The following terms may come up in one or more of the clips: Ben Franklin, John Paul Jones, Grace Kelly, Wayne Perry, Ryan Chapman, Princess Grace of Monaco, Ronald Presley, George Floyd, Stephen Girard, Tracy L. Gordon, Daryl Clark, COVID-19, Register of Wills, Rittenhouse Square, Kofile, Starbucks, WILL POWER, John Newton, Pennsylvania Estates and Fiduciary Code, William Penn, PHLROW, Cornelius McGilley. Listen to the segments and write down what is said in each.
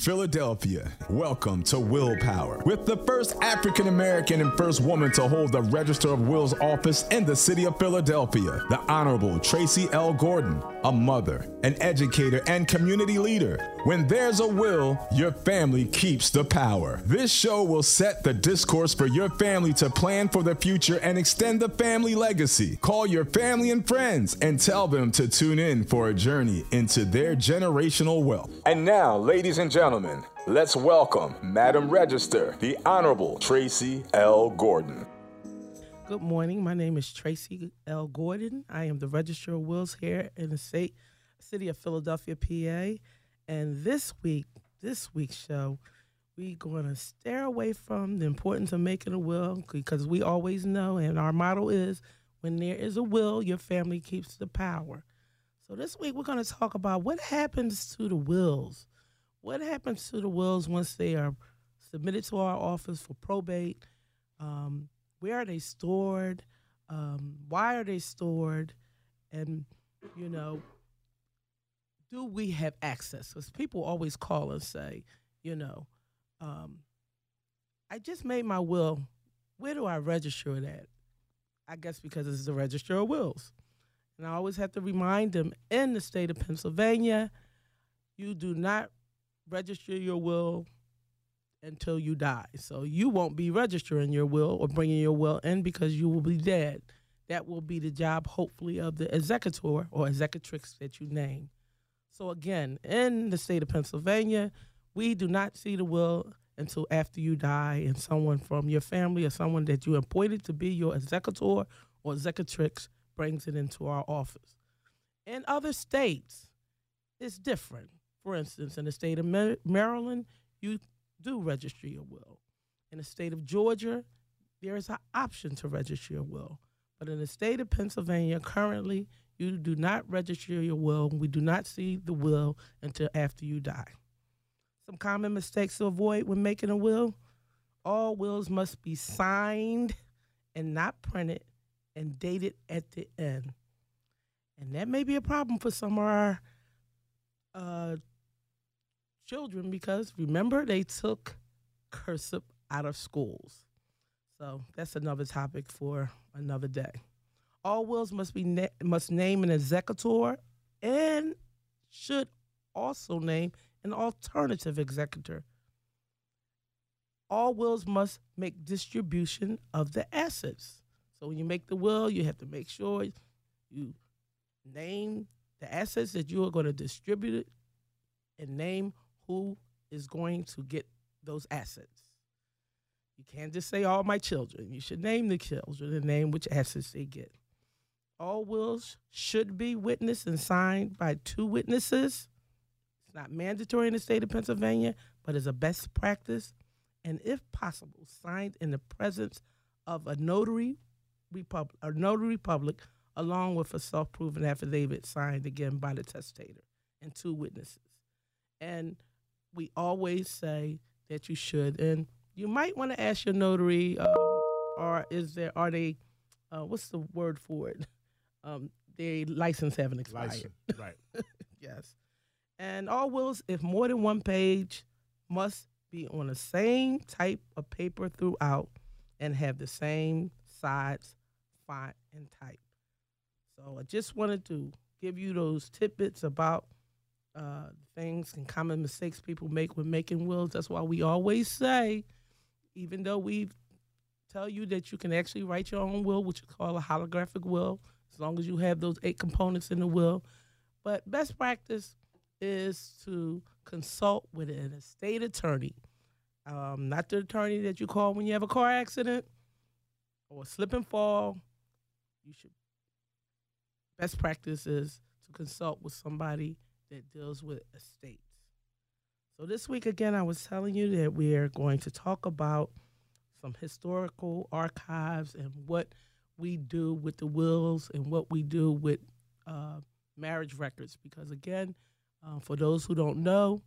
Philadelphia, welcome to Will Power. With the first African-American and first woman to hold the Register of Wills office in the city of Philadelphia, the Honorable Tracy L. Gordon, a mother, an educator, and community leader. When there's a will, your family keeps the power. This show will set the discourse for your family to plan for the future and extend the family legacy. Call your family and friends and tell them to tune in for a journey into their generational wealth. And now, ladies and gentlemen, let's welcome Madam Register, the Honorable Tracy L. Gordon. Good morning. My name is Tracy L. Gordon. I am the Register of Wills here in the city of Philadelphia, PA. And this week's show, we're going to steer away from the importance of making a will, because we always know, and our motto is, when there is a will, your family keeps the power. So this week we're going to talk about what happens to the wills. What happens to the wills once they are submitted to our office for probate? Where are they stored? Why are they stored? And, you know, do we have access? Because people always call and say, you know, I just made my will. Where do I register it at? I guess because it's the Register of Wills. And I always have to remind them, in the state of Pennsylvania, you do not register your will until you die. So you won't be registering your will or bringing your will in because you will be dead. That will be the job, hopefully, of the executor or executrix that you name. So again, in the state of Pennsylvania, we do not see the will until after you die, and someone from your family or someone that you appointed to be your executor or executrix brings it into our office. In other states, it's different. For instance, in the state of Maryland, you do register your will. In the state of Georgia, there is an option to register your will. But in the state of Pennsylvania, currently, you do not register your will. We do not see the will until after you die. Some common mistakes to avoid when making a will. All wills must be signed and not printed and dated at the end. And that may be a problem for some of our children, because remember, they took cursive out of schools. So that's another topic for another day. All wills must name an executor and should also name an alternative executor. All wills must make distribution of the assets. So when you make the will, you have to make sure you name the assets that you are going to distribute it and name who is going to get those assets. You can't just say, all my children. You should name the children and name which assets they get. All wills should be witnessed and signed by two witnesses. It's not mandatory in the state of Pennsylvania, but is a best practice. And if possible, signed in the presence of a notary public, along with a self-proven affidavit signed again by the testator and two witnesses. And we always say that you should. And you might want to ask your notary, their license haven't expired. License, right. Yes. And all wills, if more than one page, must be on the same type of paper throughout and have the same size, font, and type. So I just wanted to give you those tidbits about things and common mistakes people make when making wills. That's why we always say, even though we tell you that you can actually write your own will, which is called a holographic will, as long as you have those 8 components in the will. But best practice is to consult with an estate attorney, not the attorney that you call when you have a car accident or slip and fall. Best practice is to consult with somebody that deals with estates. So this week, again, I was telling you that we are going to talk about some historical archives and what we do with the wills and what we do with marriage records. Because, again, for those who don't know,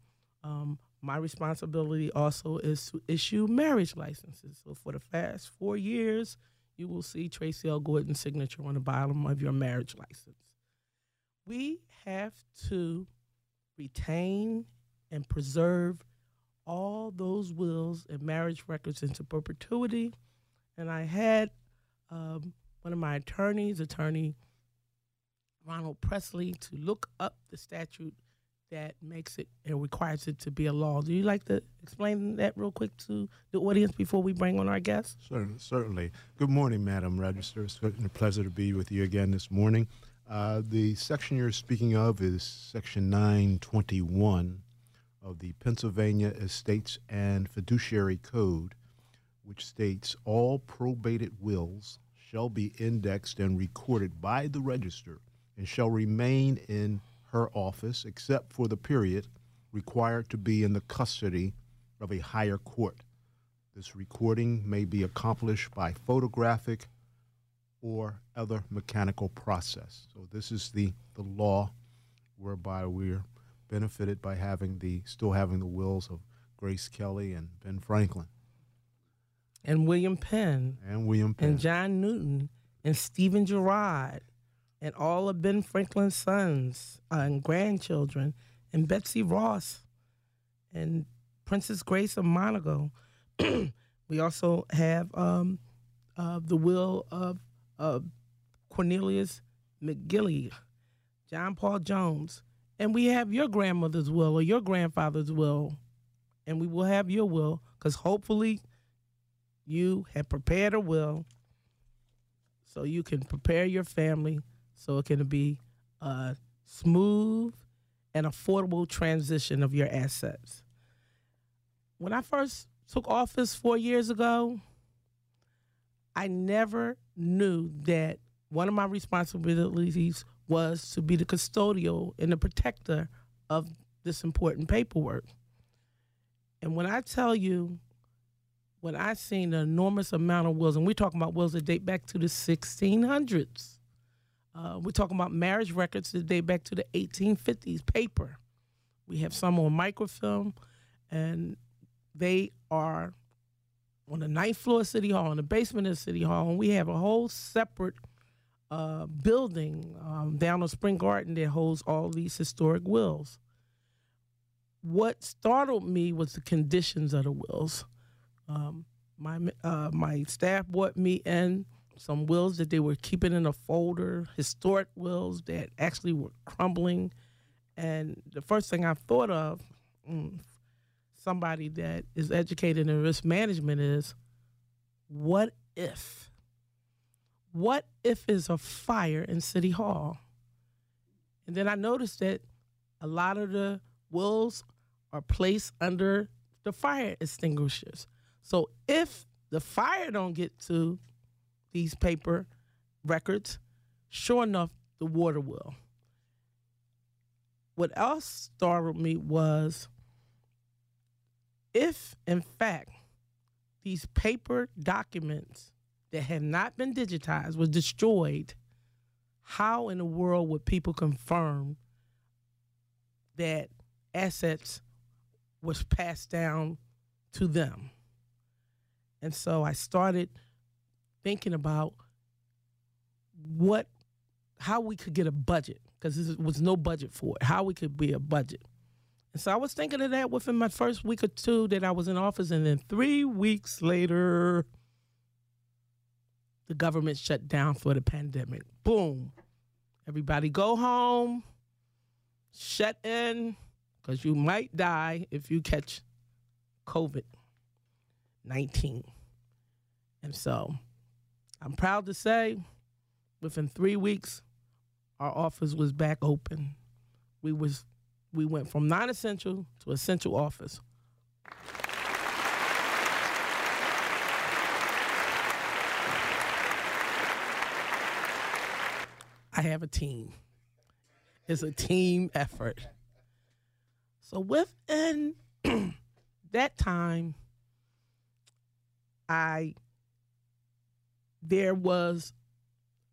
my responsibility also is to issue marriage licenses. So for the past 4 years, you will see Tracy L. Gordon's signature on the bottom of your marriage license. We have to retain and preserve all those wills and marriage records into perpetuity. And I had one of my attorneys, Attorney Ronald Presley, to look up the statute that makes it and requires it to be a law. Do you like to explain that real quick to the audience before we bring on our guests? Certainly. Good morning, Madam Register. It's a pleasure to be with you again this morning. The section you're speaking of is Section 921 of the Pennsylvania Estates and Fiduciary Code, which states all probated wills shall be indexed and recorded by the register and shall remain in her office except for the period required to be in the custody of a higher court. This recording may be accomplished by photographic or other mechanical process. So this is the law whereby we're benefited by having still having the wills of Grace Kelly and Ben Franklin. And William Penn. And John Newton and Stephen Girard and all of Ben Franklin's sons and grandchildren and Betsy Ross and Princess Grace of Monaco. We also have the will of Cornelius McGilley, John Paul Jones, and we have your grandmother's will or your grandfather's will, and we will have your will because hopefully you have prepared a will so you can prepare your family so it can be a smooth and affordable transition of your assets. When I first took office 4 years ago, I never knew that one of my responsibilities was to be the custodial and the protector of this important paperwork. And when I tell you, when I seen an enormous amount of wills, and we're talking about wills that date back to the 1600s. We're talking about marriage records that date back to the 1850s, paper. We have some on microfilm, and they are on the 9th floor of City Hall, in the basement of City Hall, and we have a whole separate building down on Spring Garden that holds all these historic wills. What startled me was the conditions of the wills. My staff brought me in some wills that they were keeping in a folder, historic wills that actually were crumbling. And the first thing I thought of, somebody that is educated in risk management, is what if? What if is a fire in City Hall? And then I noticed that a lot of the wills are placed under the fire extinguishers. So if the fire don't get to these paper records, sure enough, the water will. What else startled me was, if, in fact, these paper documents that had not been digitized was destroyed, how in the world would people confirm that assets was passed down to them? And so I started thinking about how we could get a budget, because there was no budget for it, how we could be a budget. So I was thinking of that within my first week or two that I was in office, and then 3 weeks later, the government shut down for the pandemic. Boom. Everybody go home, shut in, because you might die if you catch COVID-19. And so I'm proud to say within 3 weeks, our office was back open. We went from non-essential to essential office. I have a team. It's a team effort. So within that time, there was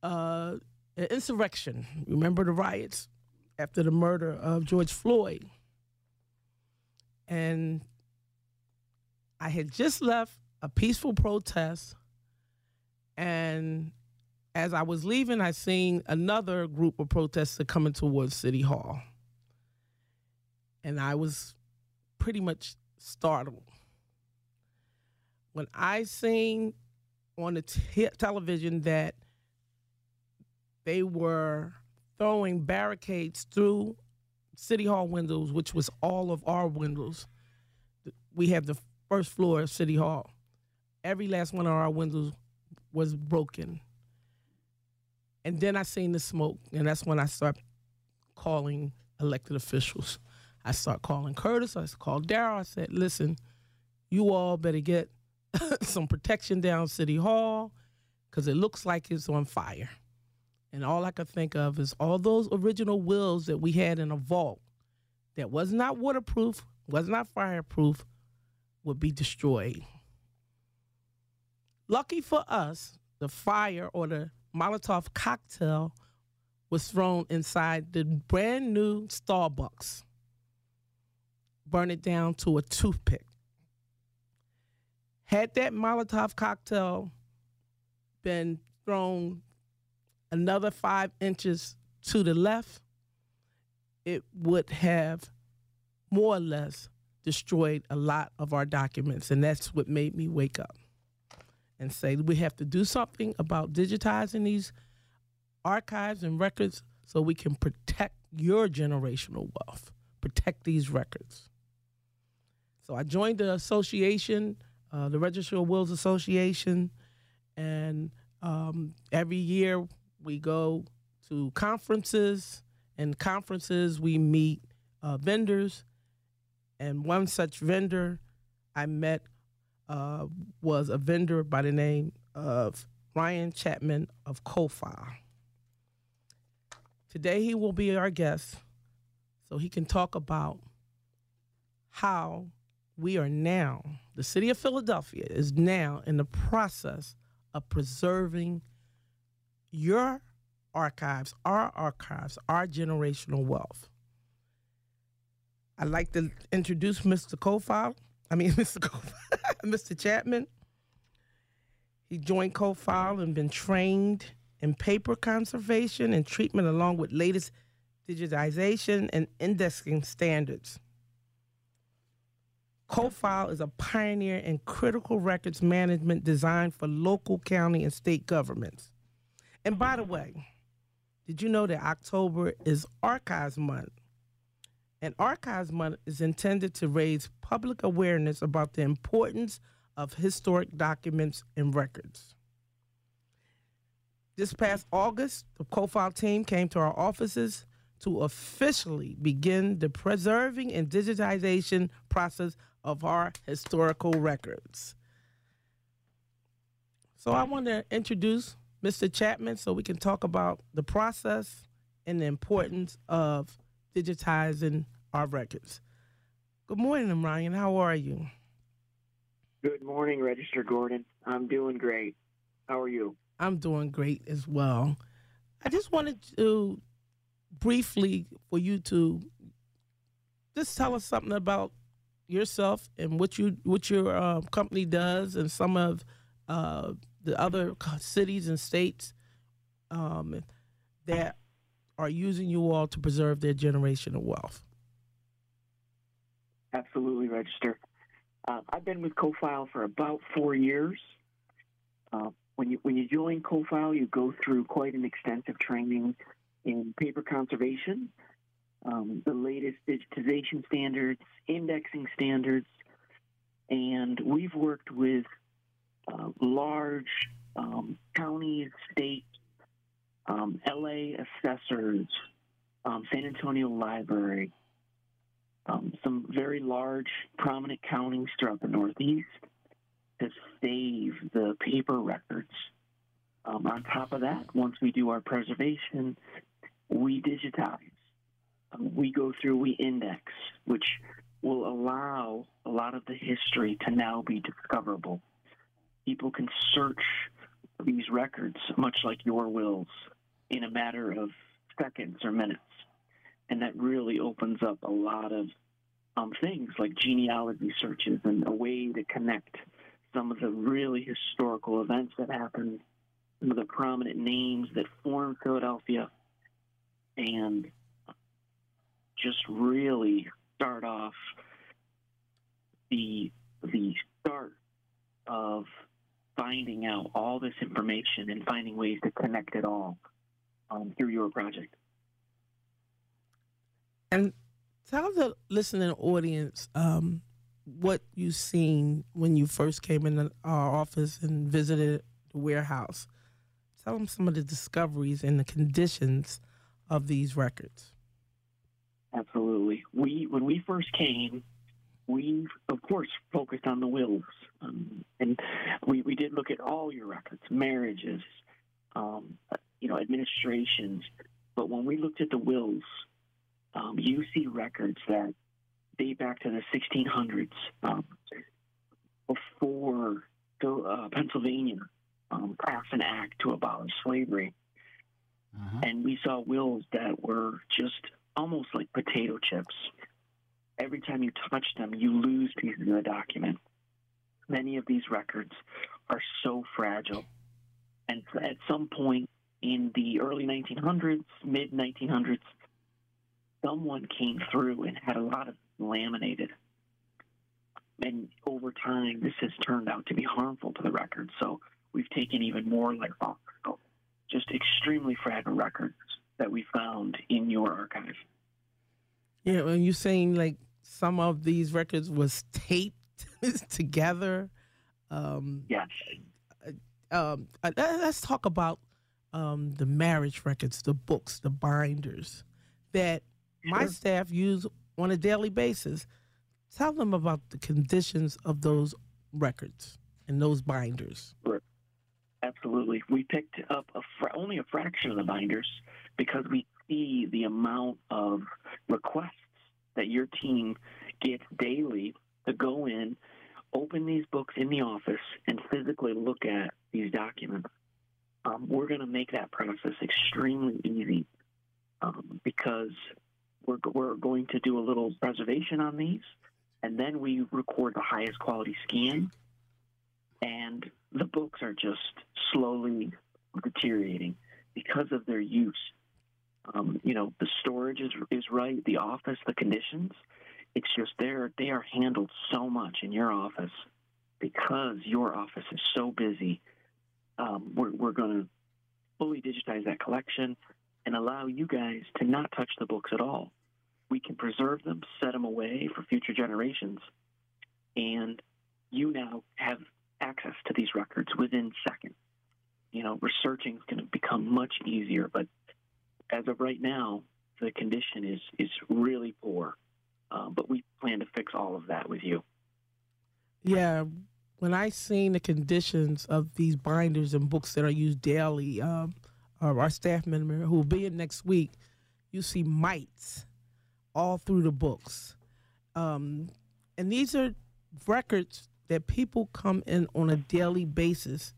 an insurrection. Remember the riots after the murder of George Floyd? And I had just left a peaceful protest, and as I was leaving, I seen another group of protesters coming towards City Hall. And I was pretty much startled. When I seen on the television that they were throwing barricades through City Hall windows, which was all of our windows. We have the first floor of City Hall. Every last one of our windows was broken. And then I seen the smoke, and that's when I start calling elected officials. I start calling Curtis, I called Daryl. I said, listen, you all better get some protection down City Hall, because it looks like it's on fire. And all I could think of is all those original wills that we had in a vault that was not waterproof, was not fireproof, would be destroyed. Lucky for us, the fire or the Molotov cocktail was thrown inside the brand new Starbucks. Burn it down to a toothpick. Had that Molotov cocktail been thrown another 5 inches to the left, it would have more or less destroyed a lot of our documents. And that's what made me wake up and say we have to do something about digitizing these archives and records so we can protect your generational wealth, protect these records. So I joined the association, the Register of Wills Association, and every year we go to conferences, and conferences we meet vendors, and one such vendor I met was a vendor by the name of Ryan Chapman of Kofa. Today he will be our guest so he can talk about how we are now, the city of Philadelphia is now in the process of preserving your archives, our generational wealth. I'd like to introduce Mr. Chapman. He joined Kofile and been trained in paper conservation and treatment along with latest digitization and indexing standards. Kofile is a pioneer in critical records management designed for local, county, and state governments. And by the way, did you know that October is Archives Month? And Archives Month is intended to raise public awareness about the importance of historic documents and records. This past August, the Kofile team came to our offices to officially begin the preserving and digitization process of our historical records. So I want to introduce Mr. Chapman so we can talk about the process and the importance of digitizing our records. Good morning, Ryan. How are you? Good morning, Register Gordon. I'm doing great. How are you? I'm doing great as well. I just wanted to briefly for you to just tell us something about yourself and what your company does and some of the other cities and states that are using you all to preserve their generational wealth. Absolutely, Register. I've been with Kofile for about 4 years. When you join Kofile, you go through quite an extensive training in paper conservation, the latest digitization standards, indexing standards, and we've worked with large counties, states, LA assessors, San Antonio Library, some very large, prominent counties throughout the Northeast to save the paper records. On top of that, once we do our preservation, we digitize. We go through, we index, which will allow a lot of the history to now be discoverable. People can search these records, much like your wills, in a matter of seconds or minutes. And that really opens up a lot of things like genealogy searches and a way to connect some of the really historical events that happened, some of the prominent names that formed Philadelphia, and just really start off the start of finding out all this information and finding ways to connect it all through your project. And tell the listening audience what you seen when you first came in our office and visited the warehouse. Tell them some of the discoveries and the conditions of these records. Absolutely. When we first came, we, of course, focused on the wills. And we did look at all your records, marriages, administrations. But when we looked at the wills, you see records that date back to the 1600s, before Pennsylvania passed an act to abolish slavery. Uh-huh. And we saw wills that were just almost like potato chips. Every time you touch them, you lose pieces of the document. Many of these records are so fragile. And at some point in the early 1900s, mid-1900s, someone came through and had a lot of laminated. And over time, this has turned out to be harmful to the records. So we've taken even more, like, just extremely fragile records that we found in your archive. Yeah, and you're saying, like, some of these records was taped together. Yes. Let's talk about the marriage records, the books, the binders that my sure. staff use on a daily basis. Tell them about the conditions of those records and those binders. Sure. Absolutely. We picked up only a fraction of the binders because we see the amount of requests that your team gets daily to go in, open these books in the office, and physically look at these documents. We're going to make that process extremely easy because we're going to do a little preservation on these, and then we record the highest quality scan, and the books are just slowly deteriorating because of their use. The storage is right, the office, the conditions. It's just they are handled so much in your office because your office is so busy. We're going to fully digitize that collection and allow you guys to not touch the books at all. We can preserve them, set them away for future generations, and you now have access to these records within seconds. Researching is going to become much easier, but as of right now, the condition is really poor, but we plan to fix all of that with you. Yeah, when I seen the conditions of these binders and books that are used daily, our staff member who will be in next week, you see mites all through the books. And these are records that people come in on a daily basis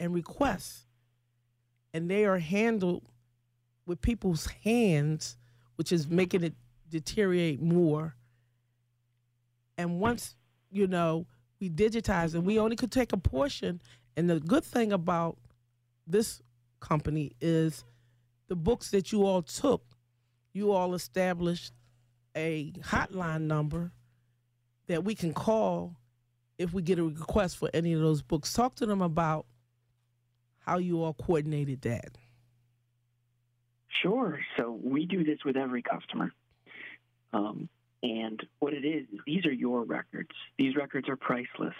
and request, and they are handled with people's hands, which is making it deteriorate more. And once, we digitize, and we only could take a portion. And the good thing about this company is the books that you all took, you all established a hotline number that we can call if we get a request for any of those books. Talk to them about how you all coordinated that. Sure. So we do this with every customer. And what it is, these are your records. These records are priceless.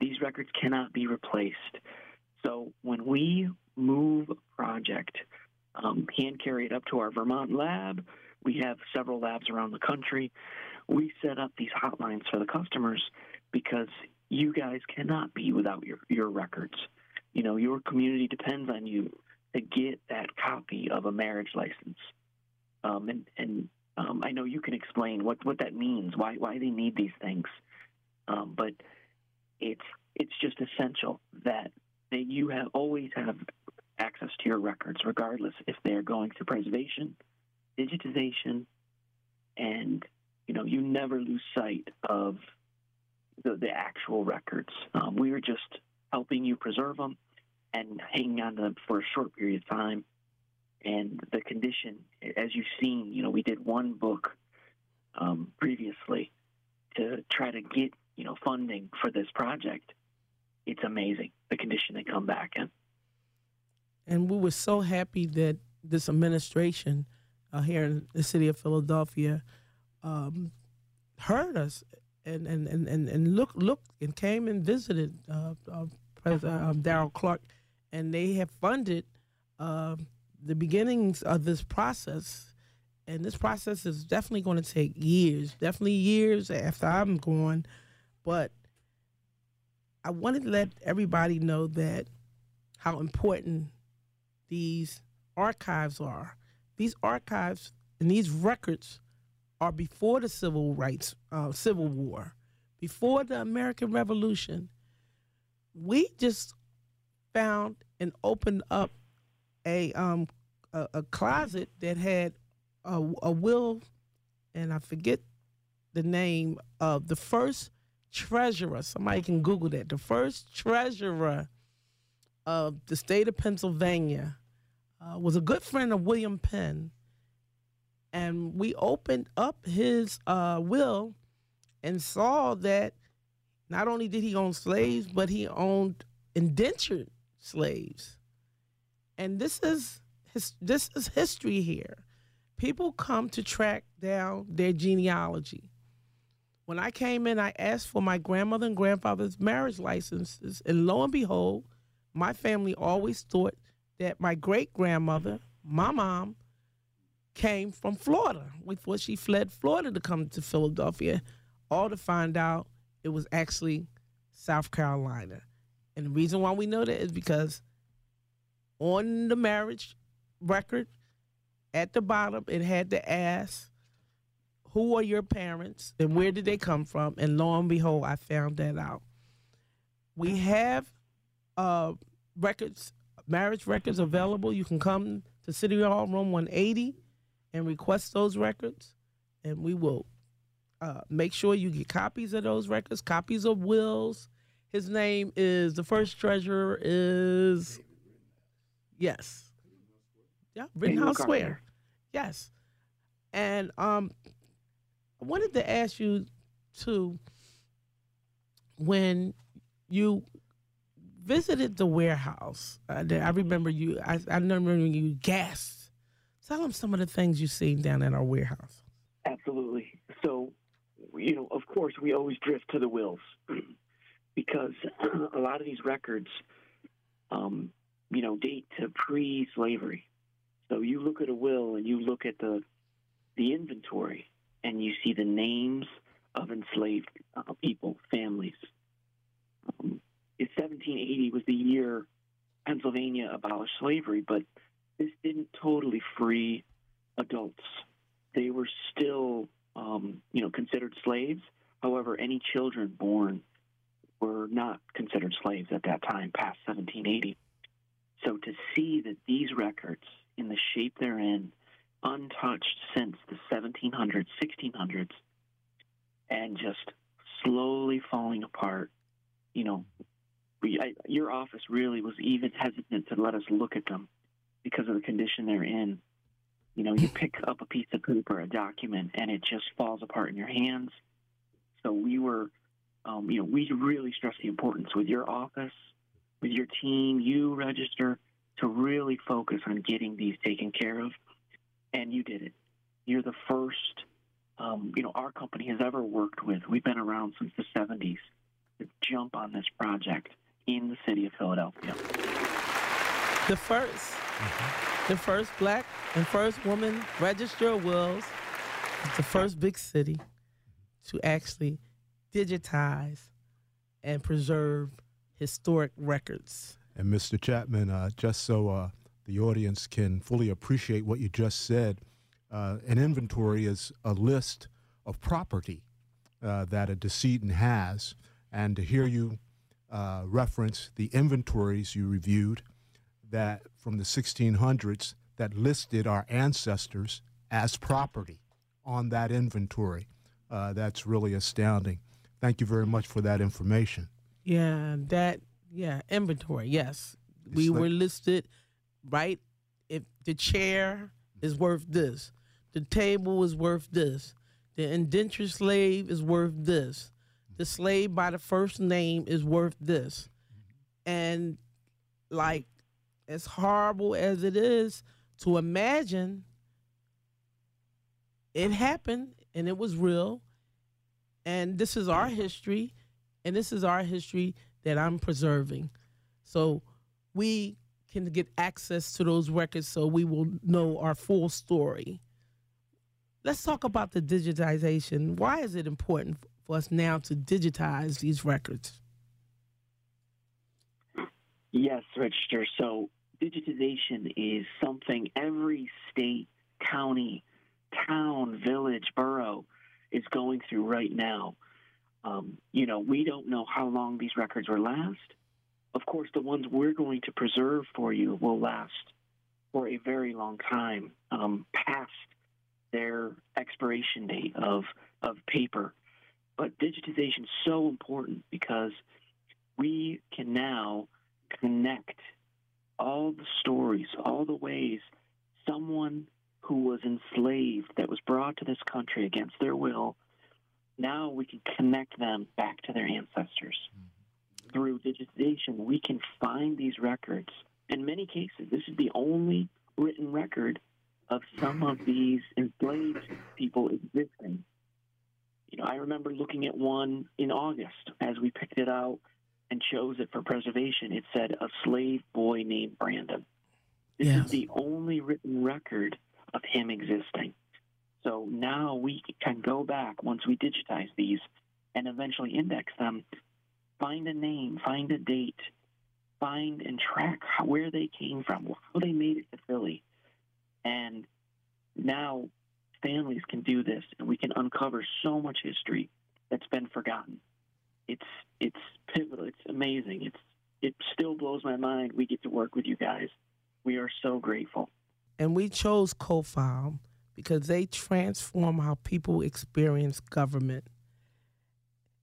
These records cannot be replaced. So when we move a project, hand carry it up to our Vermont lab. We have several labs around the country. We set up these hotlines for the customers because you guys cannot be without your records. Your community depends on you to get that copy of a marriage license. And I know you can explain what that means, why they need these things, but it's just essential that you always have access to your records, regardless if they're going through preservation, digitization, and you never lose sight of the actual records. We were just helping you preserve them and hanging on to them for a short period of time. And the condition, as you've seen, we did one book previously to try to get, funding for this project. It's amazing, the condition they come back in. And we were so happy that this administration here in the city of Philadelphia heard us and looked and came and visited President Daryl Clark, and they have funded the beginnings of this process. And this process is definitely going to take years, definitely years after I'm gone. But I wanted to let everybody know that how important these archives are. These archives and these records are before the Civil War, before the American Revolution. We just found and opened up a closet that had a will, and I forget the name of the first treasurer. Somebody can Google that. The first treasurer of the state of Pennsylvania was a good friend of William Penn. And we opened up his will and saw that not only did he own slaves, but he owned indentured slaves. And this is history here. People come to track down their genealogy. When I came in, I asked for my grandmother and grandfather's marriage licenses, and lo and behold, my family always thought that my great-grandmother, my mom, came from Florida. We thought she fled Florida to come to Philadelphia, all to find out it was actually South Carolina. And the reason why we know that is because on the marriage record, at the bottom, it had to ask, who are your parents and where did they come from? And lo and behold, I found that out. We have records, marriage records available. You can come to City Hall, Room 180, and request those records, and we will make sure you get copies of those records, copies of wills. His name is, the first treasurer is... Yes. Yeah, Rittenhouse Square. Yes. And I wanted to ask you, too, when you visited the warehouse, I remember you, I remember you gasped. Tell them some of the things you've seen down at our warehouse. Absolutely. So, of course, we always drift to the wills because a lot of these records, date to pre-slavery. So you look at a will and you look at the inventory and you see the names of enslaved people, families. 1780 was the year Pennsylvania abolished slavery, but this didn't totally free adults. They were still, considered slaves. However, any children born were not considered slaves at that time, past 1780. So to see that these records, in the shape they're in, untouched since the 1700s, 1600s, and just slowly falling apart, your office really was even hesitant to let us look at them because of the condition they're in. You pick up a piece of paper, a document, and it just falls apart in your hands. So we were, we really stressed the importance with your office, with your team, you register to really focus on getting these taken care of, and you did it. You're the first, our company has ever worked with. We've been around since the 70s to jump on this project in the city of Philadelphia. The first black and first woman Register of Wills, the first big city to actually digitize and preserve historic records. And Mr. Chapman, just so the audience can fully appreciate what you just said, An inventory is a list of property that a decedent has, and to hear you reference the inventories you reviewed that from the 1600s that listed our ancestors as property on that inventory. That's really astounding. Thank you very much for that information. Yeah, inventory, yes. We were listed, right? If the chair is worth this, the table is worth this, the indentured slave is worth this, the slave by the first name is worth this. And like, as horrible as it is to imagine, it happened and it was real. And this is our history, and this is our history that I'm preserving. So we can get access to those records so we will know our full story. Let's talk about the digitization. Why is it important for us now to digitize these records? Yes, Register. So digitization is something every state, county, town, village, borough is going through right now. You know, we don't know how long these records will last. Of course, the ones we're going to preserve for you will last for a very long time, past their expiration date of paper. But digitization is so important because we can now connect all the stories, all the ways someone who was enslaved, that was brought to this country against their will, now we can connect them back to their ancestors. Through digitization, we can find these records. In many cases, this is the only written record of some of these enslaved people existing. You know, I remember looking at one in August as we picked it out and chose it for preservation. It said, a slave boy named Brandon. This is the only written record of him existing. So now we can go back once we digitize these and eventually index them, find a name, find a date, find and track where they came from, how they made it to Philly. And now families can do this, and we can uncover so much history that's been forgotten. It's pivotal. It's amazing. It still blows my mind we get to work with you guys. We are so grateful. And we chose Kofile because they transform how people experience government.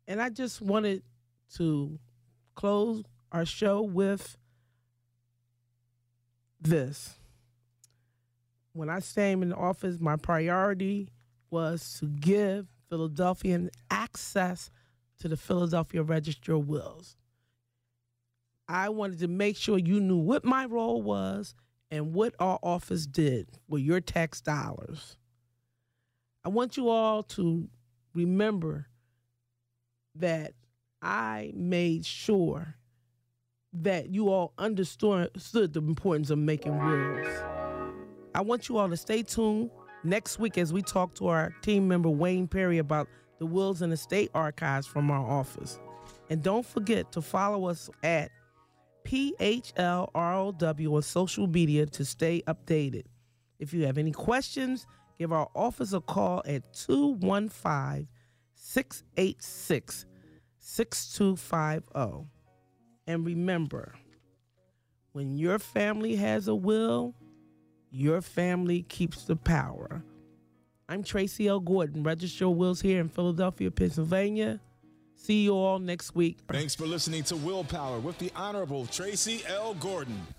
And I just wanted to close our show with this. When I came in office, my priority was to give Philadelphians access to the Philadelphia Register of Wills. I wanted to make sure you knew what my role was and what our office did with your tax dollars. I want you all to remember that I made sure that you all understood the importance of making wills. I want you all to stay tuned next week as we talk to our team member, Wayne Perry, about the wills and estate archives from our office. And don't forget to follow us at PHLROW on social media to stay updated. If you have any questions, give our office a call at 215-686-6250. And remember, when your family has a will, your family keeps the power. I'm Tracy L. Gordon, Register of Wills here in Philadelphia, Pennsylvania. See you all next week. Thanks for listening to Will Power with the Honorable Tracy L. Gordon.